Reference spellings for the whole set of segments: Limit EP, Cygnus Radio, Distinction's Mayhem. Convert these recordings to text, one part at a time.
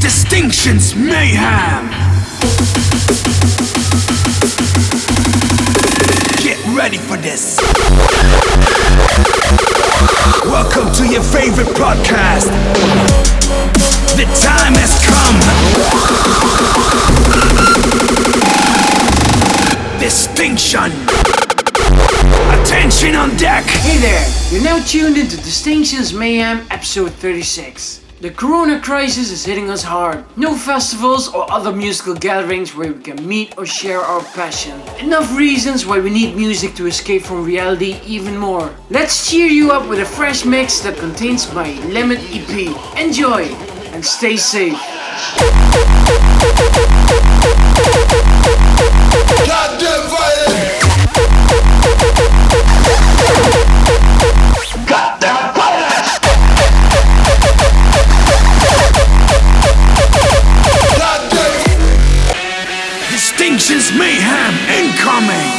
Distinction's Mayhem. Get ready for this. Welcome to your favorite podcast. The time has come. Distinction. Attention on deck. Hey there, you're now tuned into Distinction's Mayhem episode 36. The corona crisis is hitting us hard. No festivals or other musical gatherings where we can meet or share our passion. Enough reasons why we need music to escape from reality even more. Let's cheer you up with a fresh mix that contains my Limit EP. Enjoy and stay safe. Goddamn violence! Goddamn violence! Distinction's Mayhem incoming!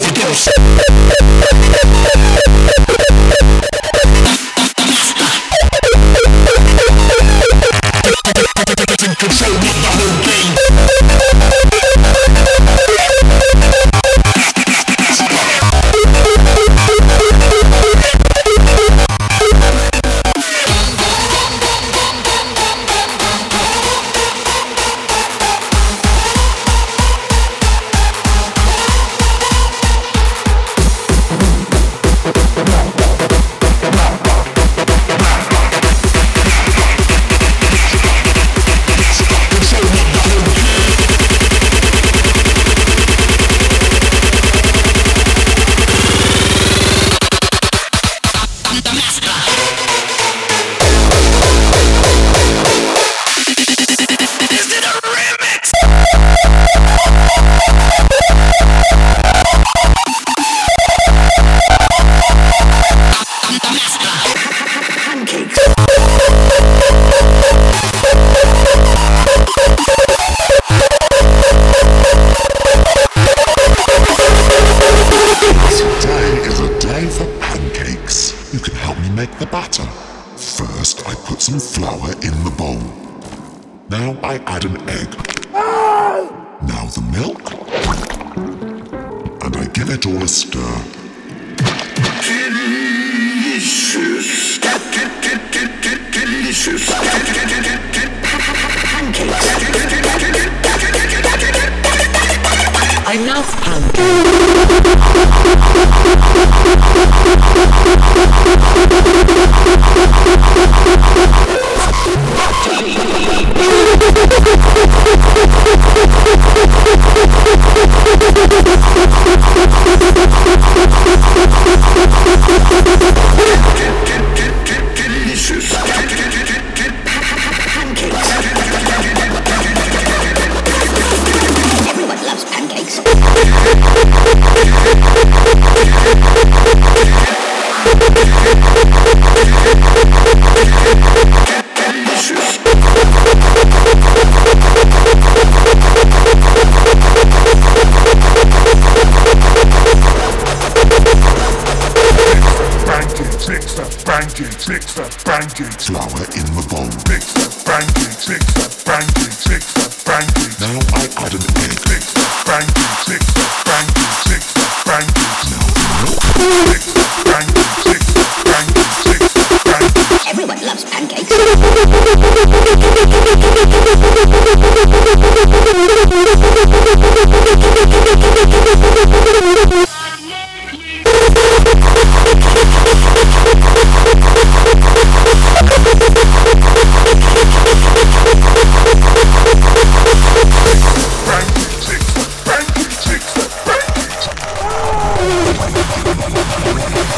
overdose. Control me the whole game.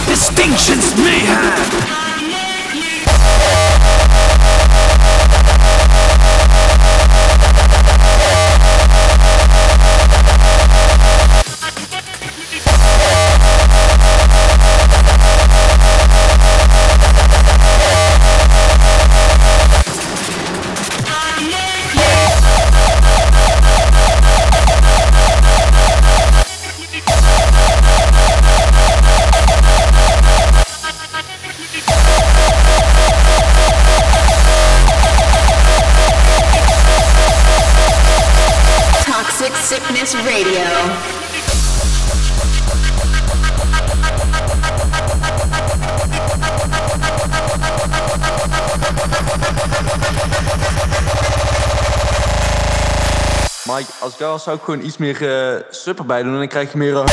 Distinction's Mayhem! Als ik daar zou ik gewoon iets meer supper bij doen en dan krijg je meer...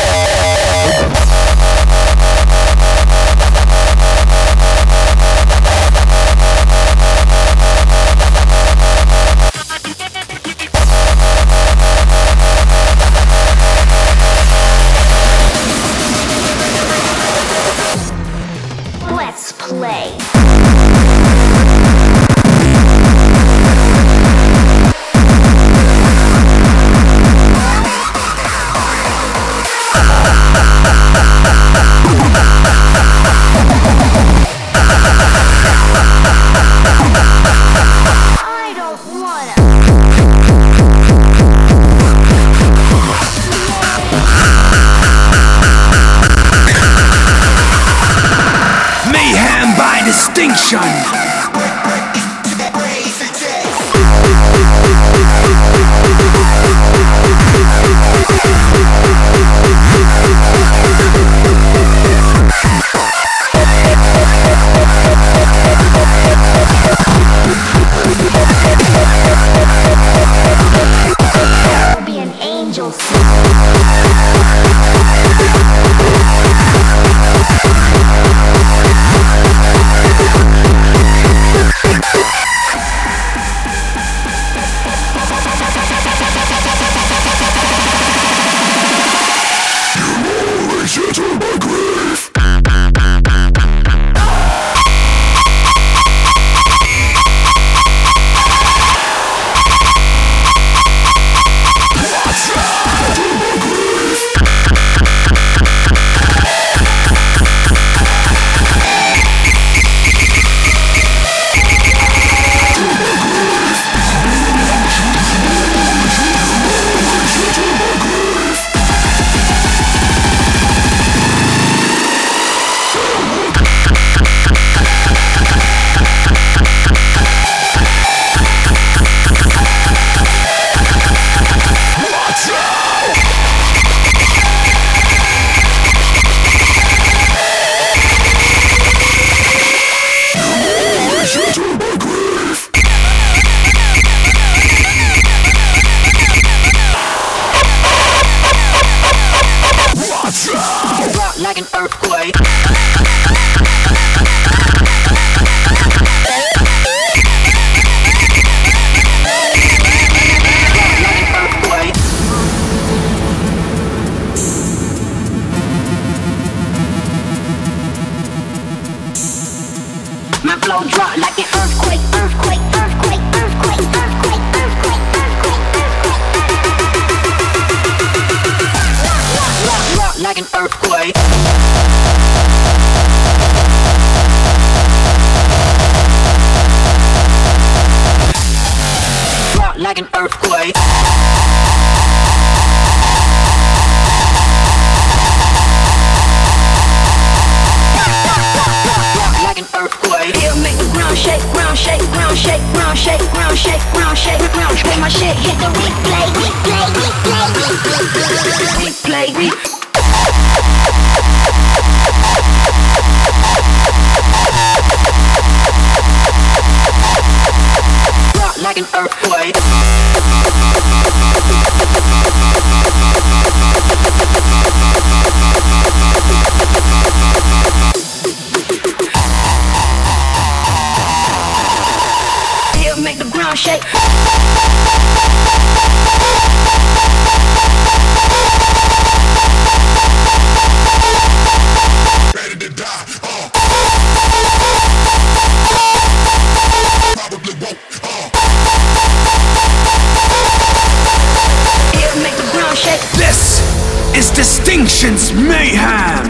Distinction's Mayhem.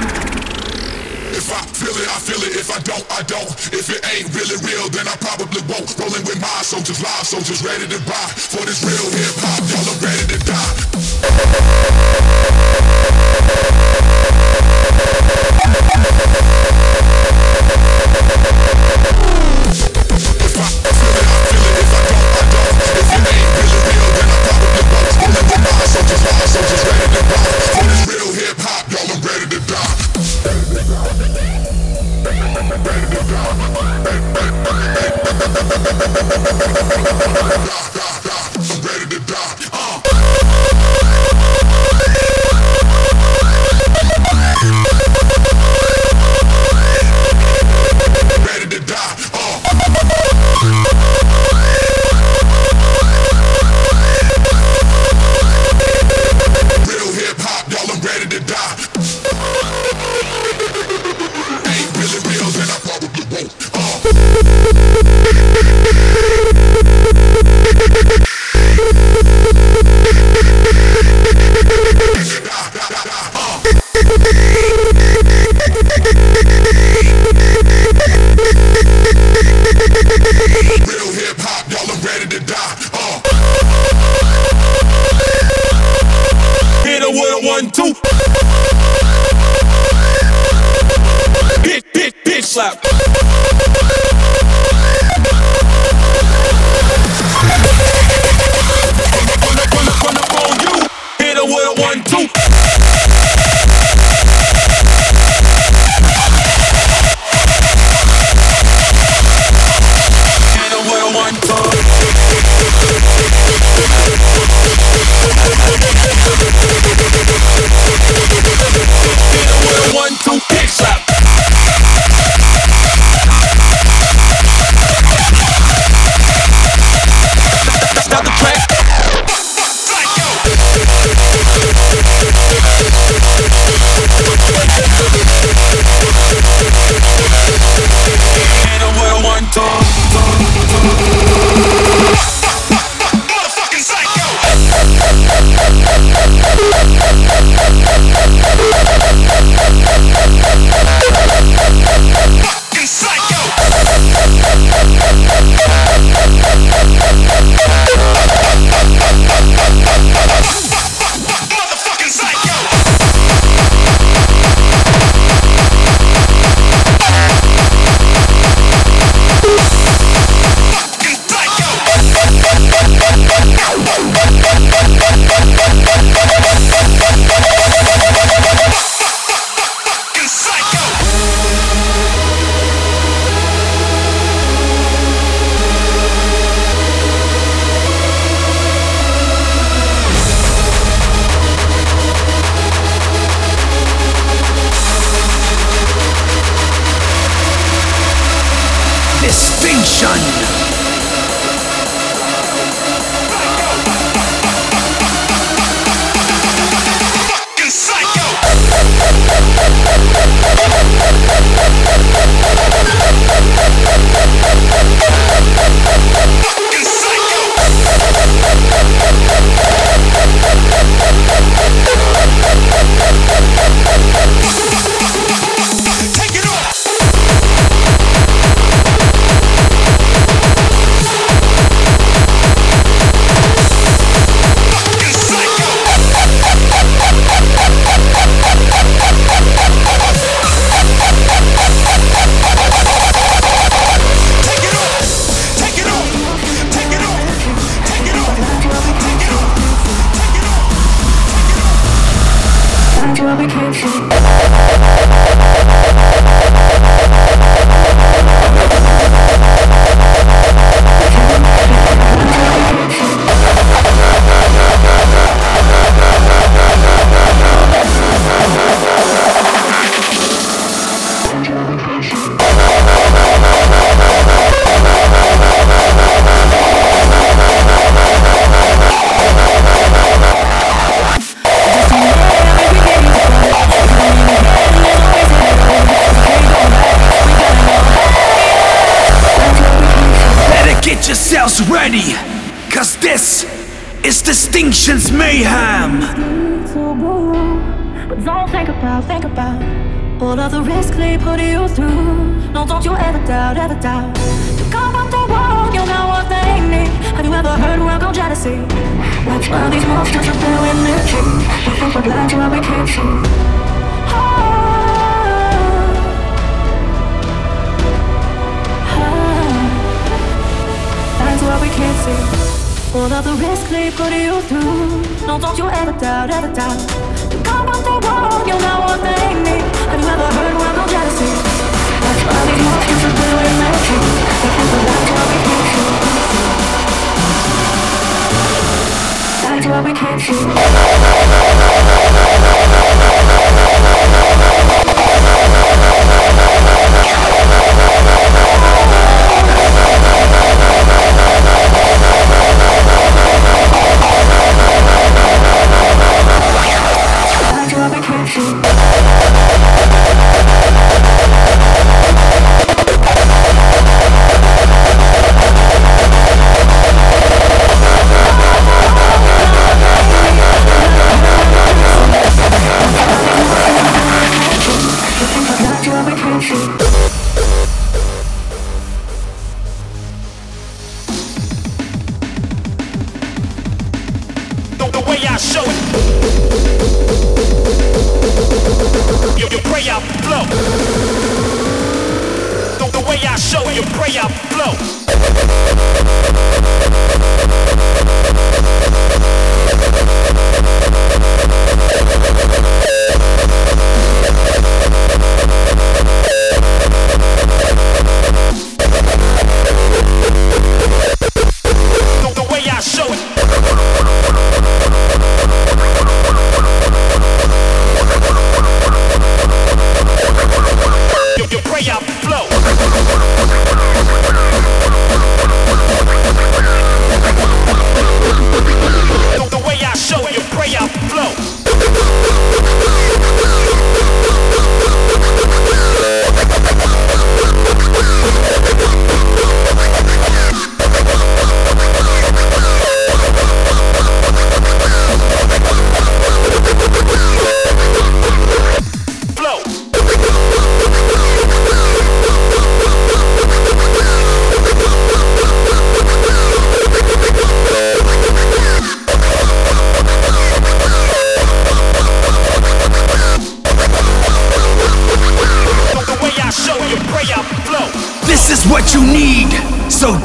If I feel it, I feel it. If I don't, I don't. If it ain't really real, then I probably won't. Rolling with my soldiers, live soldiers, ready to buy for this real hip hop. Y'all are ready to die. If I feel it, I feel it. If I don't, I don't. If it ain't really real, then I probably won't. Rolling with my soldiers, live soldiers, ready to buy. Bitch slap. Distinction. Ready, cause this is Distinction's Mayhem. But don't think about all of the risks they put you through. No, don't you ever doubt. To come up the wall, you know what they need. Have you ever heard we're called jealousy? Watch all these monsters are filling the key. We think we're blind to what we can't see. What we can't see, all of the risks they put you through. No, don't you ever doubt. You come up the wall, you know what they need. Have you ever heard we're called jealousy? That's why we want you to do it, make you. Because we like what we can't see. Like what we can't see.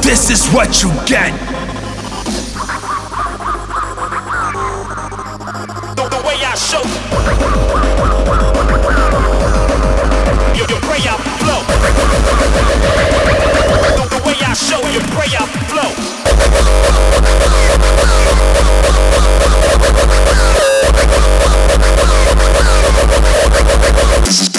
This is what you get. The way I show you, your prayer flow. The way I show you, your prayer flow. This is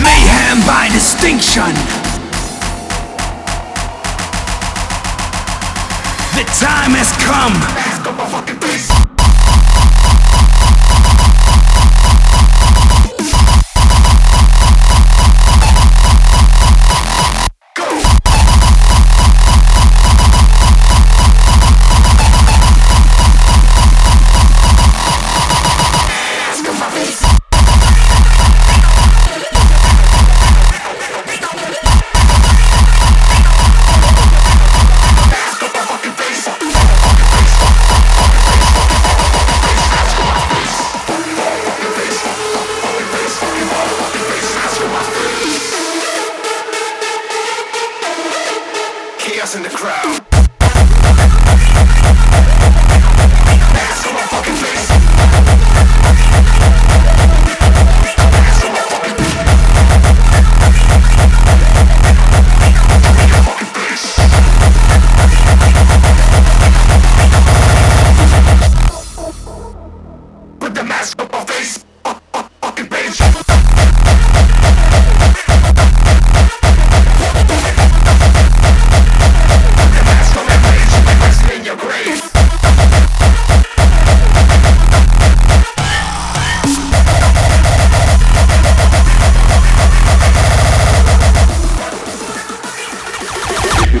Mayhem by Distinction. The time has come. In the crowd.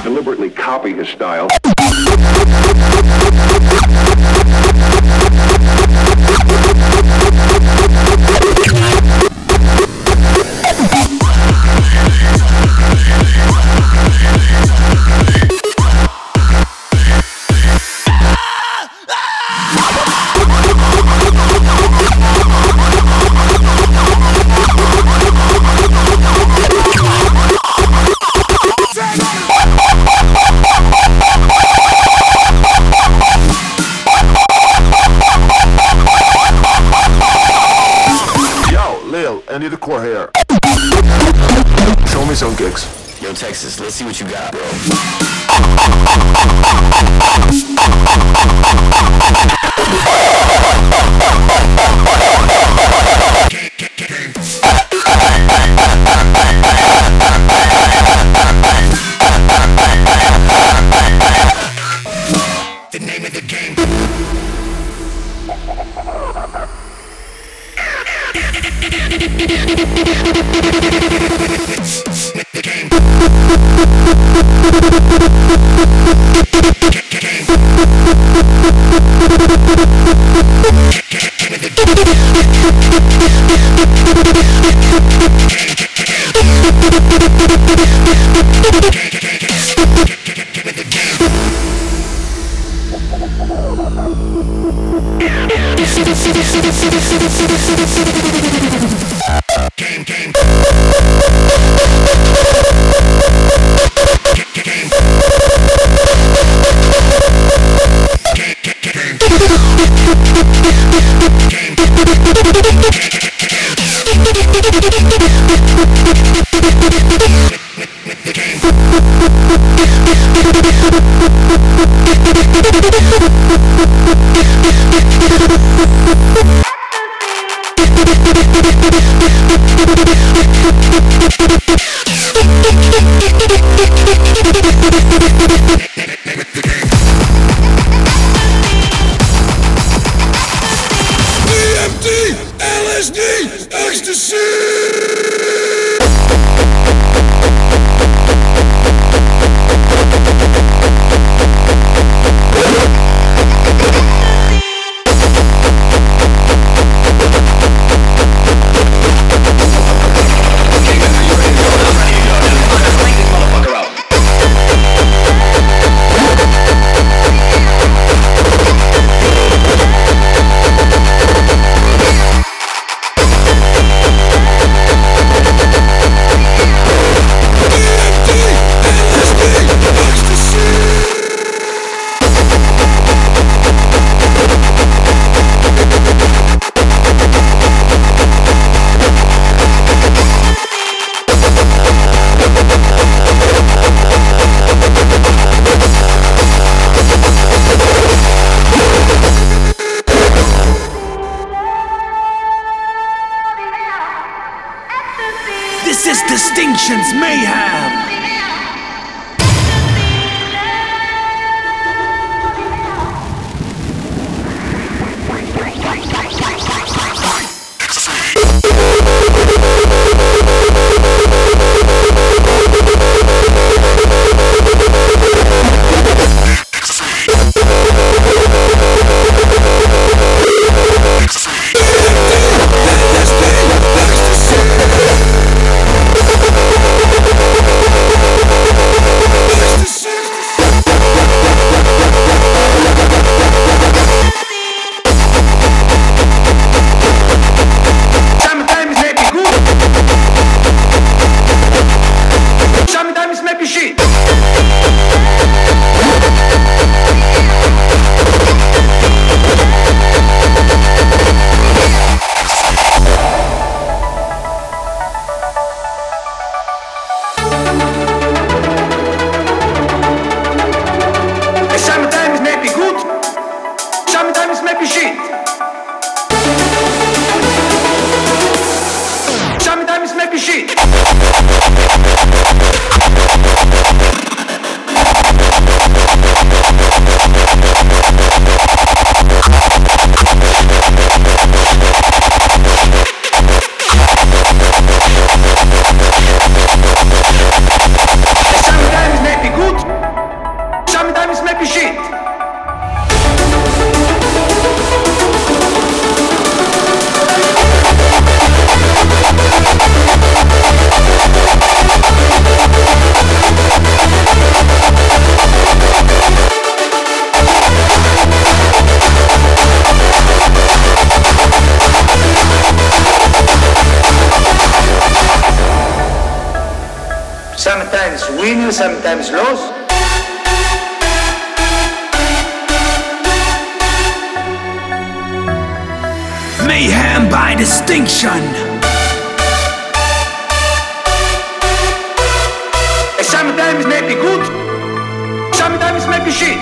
Deliberately copy his style. I need a core hair. Show me some gigs. Yo, Texas, let's see what you got, bro. The name of the game. The game. LSD, ecstasy! This is Distinction's Mayhem! Sometimes win, sometimes lose. Mayhem by Distinction. Sometimes may be good, sometimes may be shit.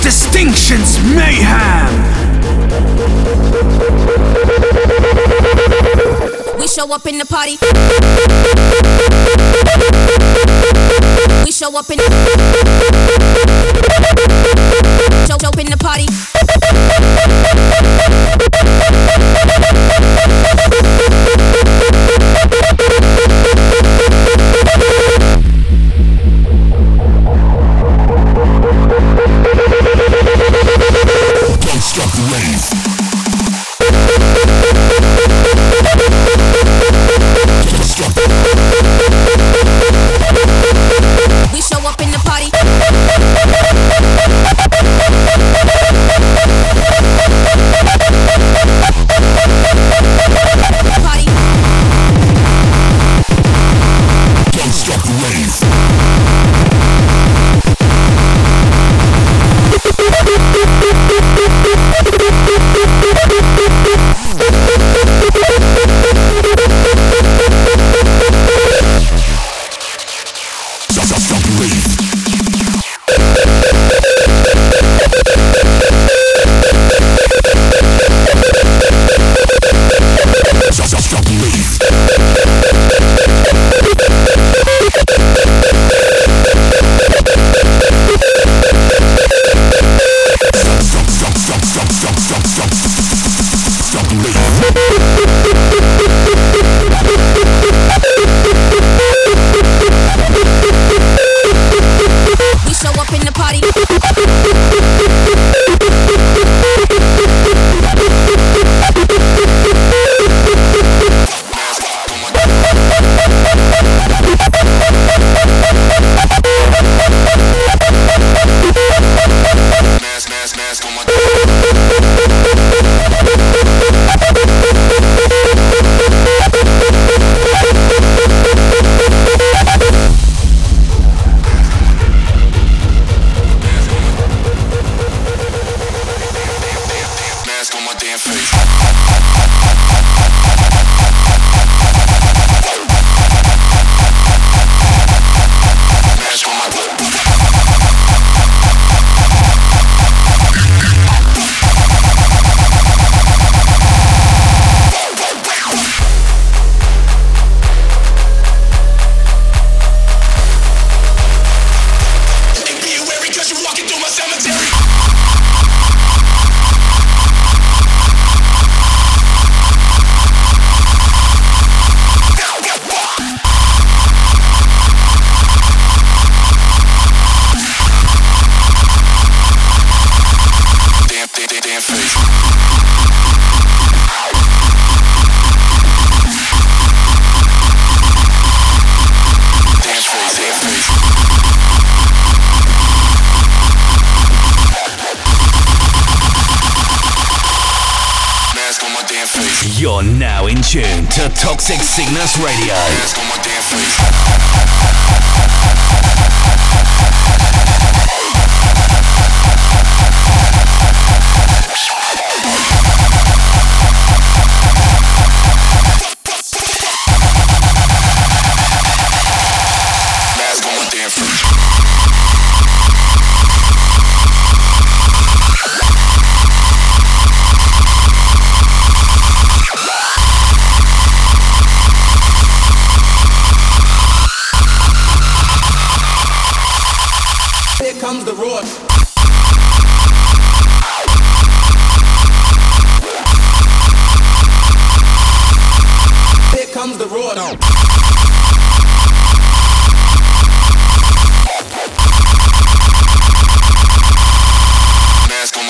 Distinction's Mayhem. We show up in the party. We show up in the party. Show up in the party. Cygnus Radio.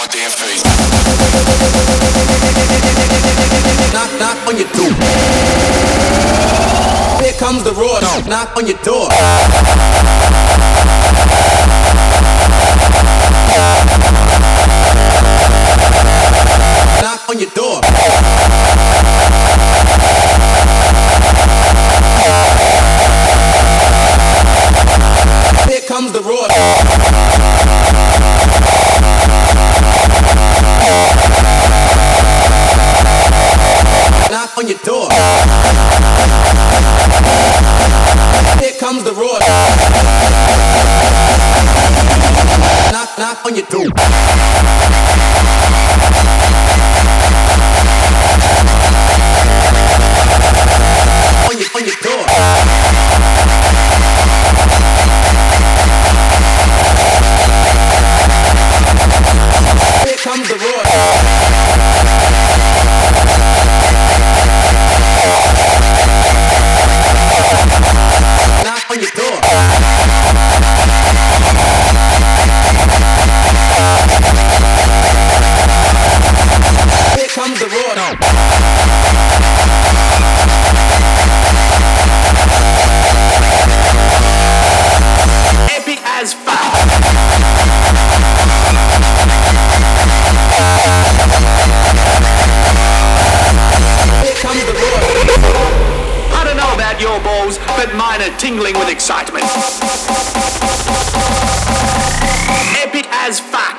goddamn face. Knock, knock on your door. Here comes the roar. Knock on your door. Knock on your door. Here comes the roar. Knock on your door. Here comes the roar. Knock, knock on your door. On your door. Here comes the roar. Knock on your door. Here comes the roar. Epic as fuck. Here comes the roar. I don't know about your balls, but mine are tingling with excitement. Epic as fuck.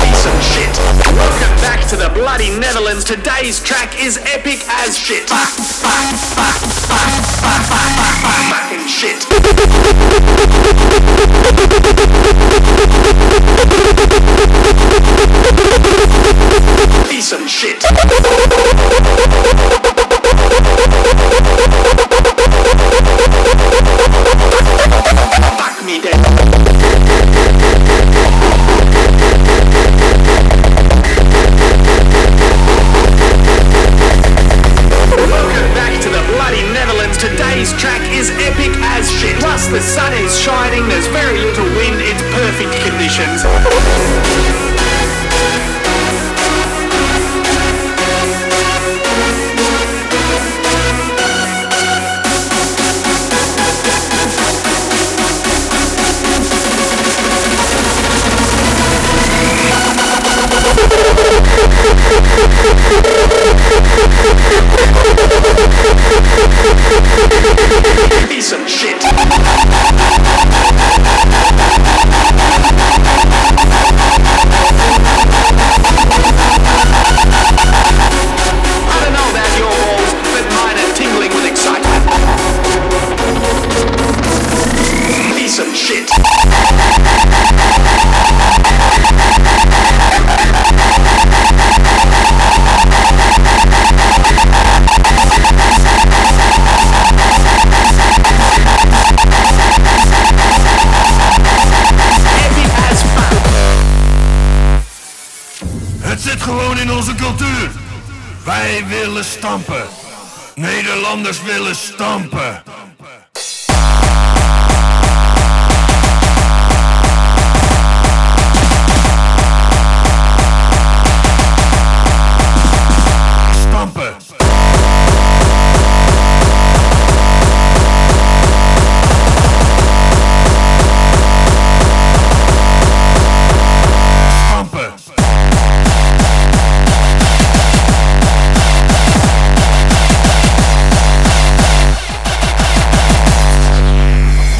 Piece of shit. Welcome back to the bloody Netherlands. Today's track is epic as shit. Fucking shit. Piece of shit. Fuck me dead. Today's track is epic as shit. Plus the sun is shining, there's very little wind, it's perfect conditions. Piece of shit. Wij willen stampen. Nederlanders willen stampen.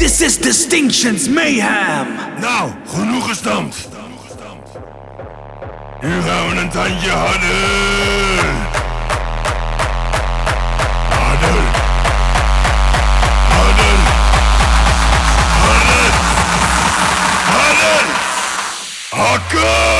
This is Distinction's Mayhem. Nou, genoeg gestampt. Nu gaan we een tandje harder. Harder. Harder. Harder. Harder. Hakken.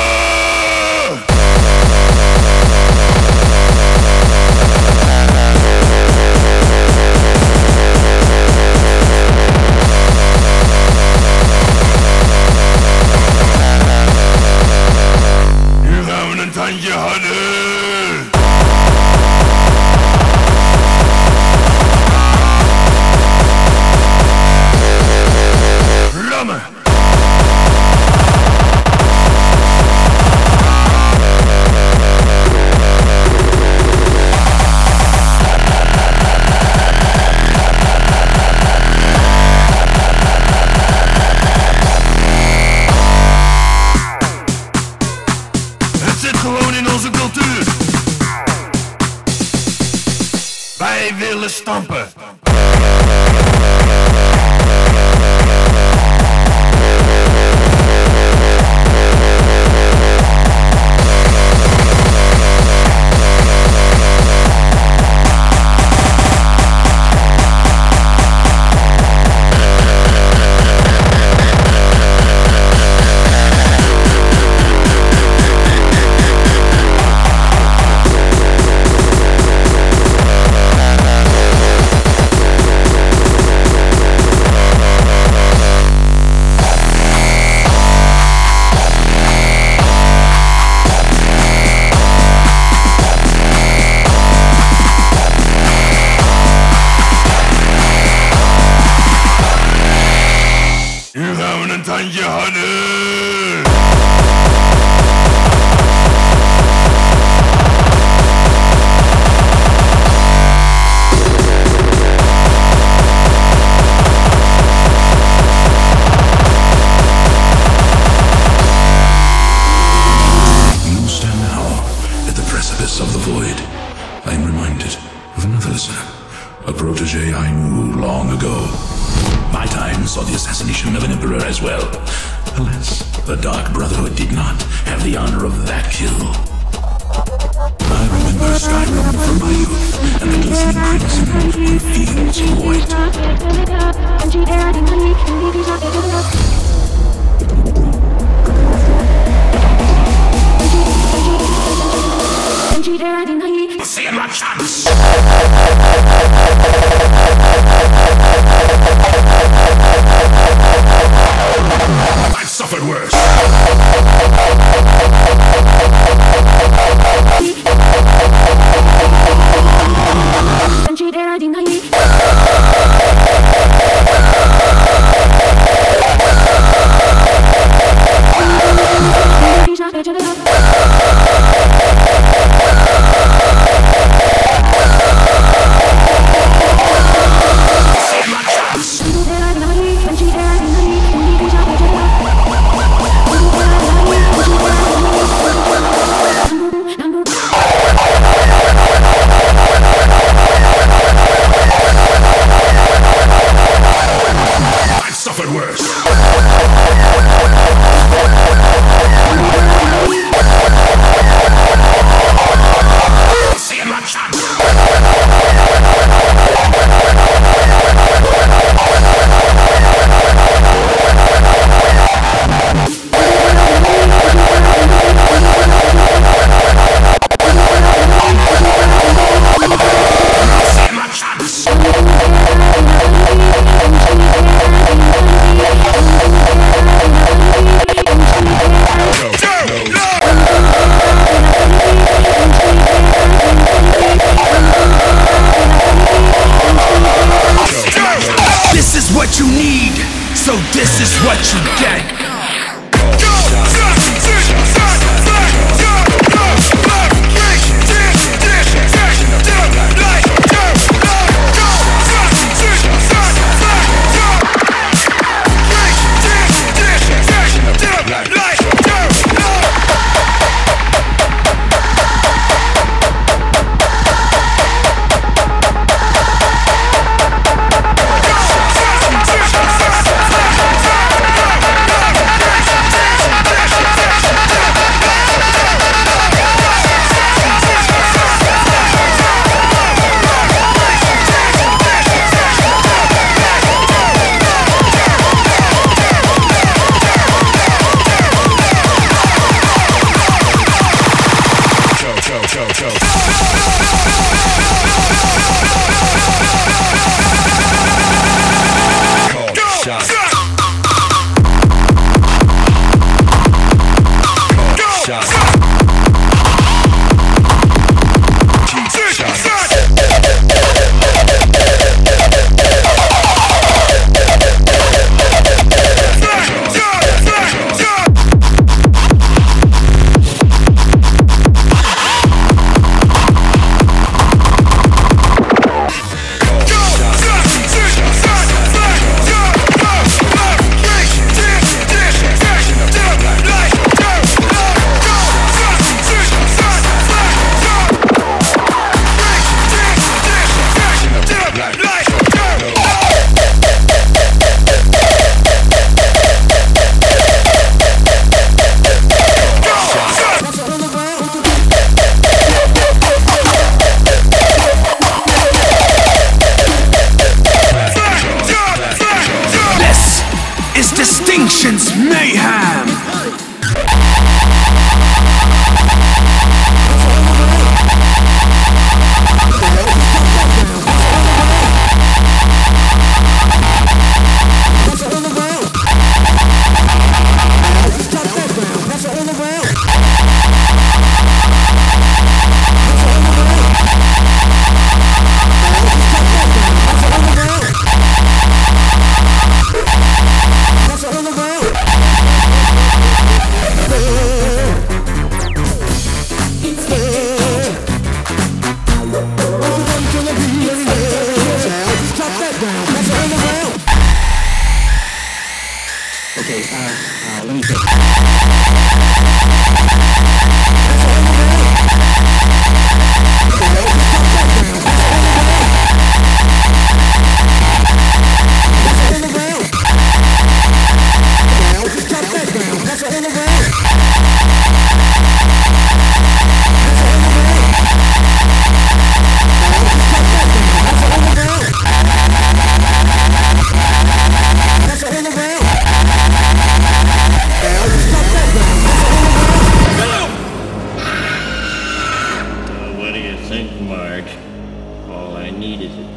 Villa Stumper.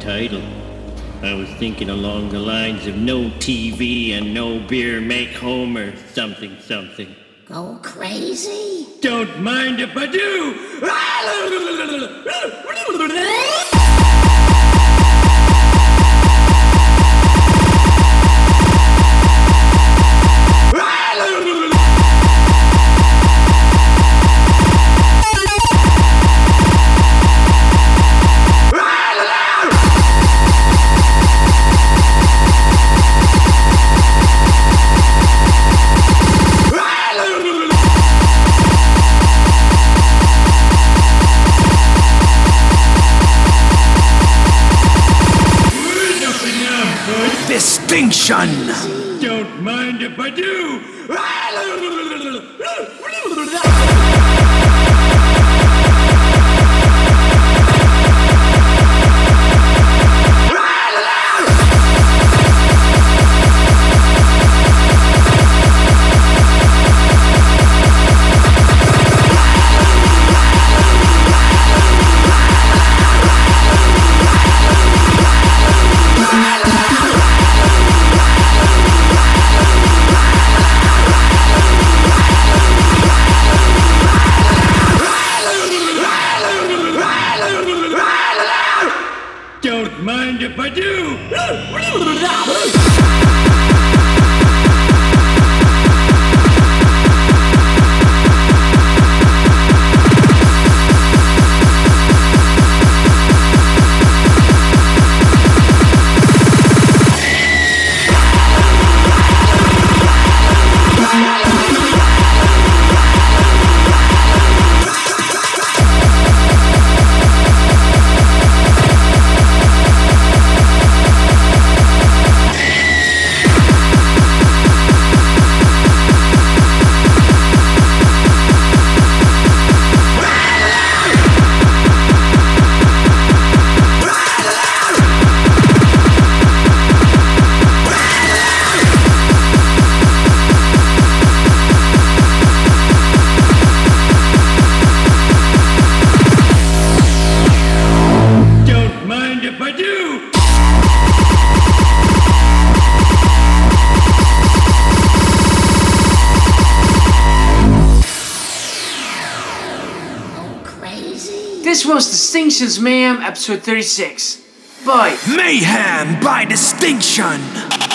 title. I was thinking along the lines of no TV and no beer make Homer something. Go crazy? Don't mind if I do! Distinction! Don't mind if I do! This was Distinction's Mayhem, episode 36. By Mayhem by Distinction.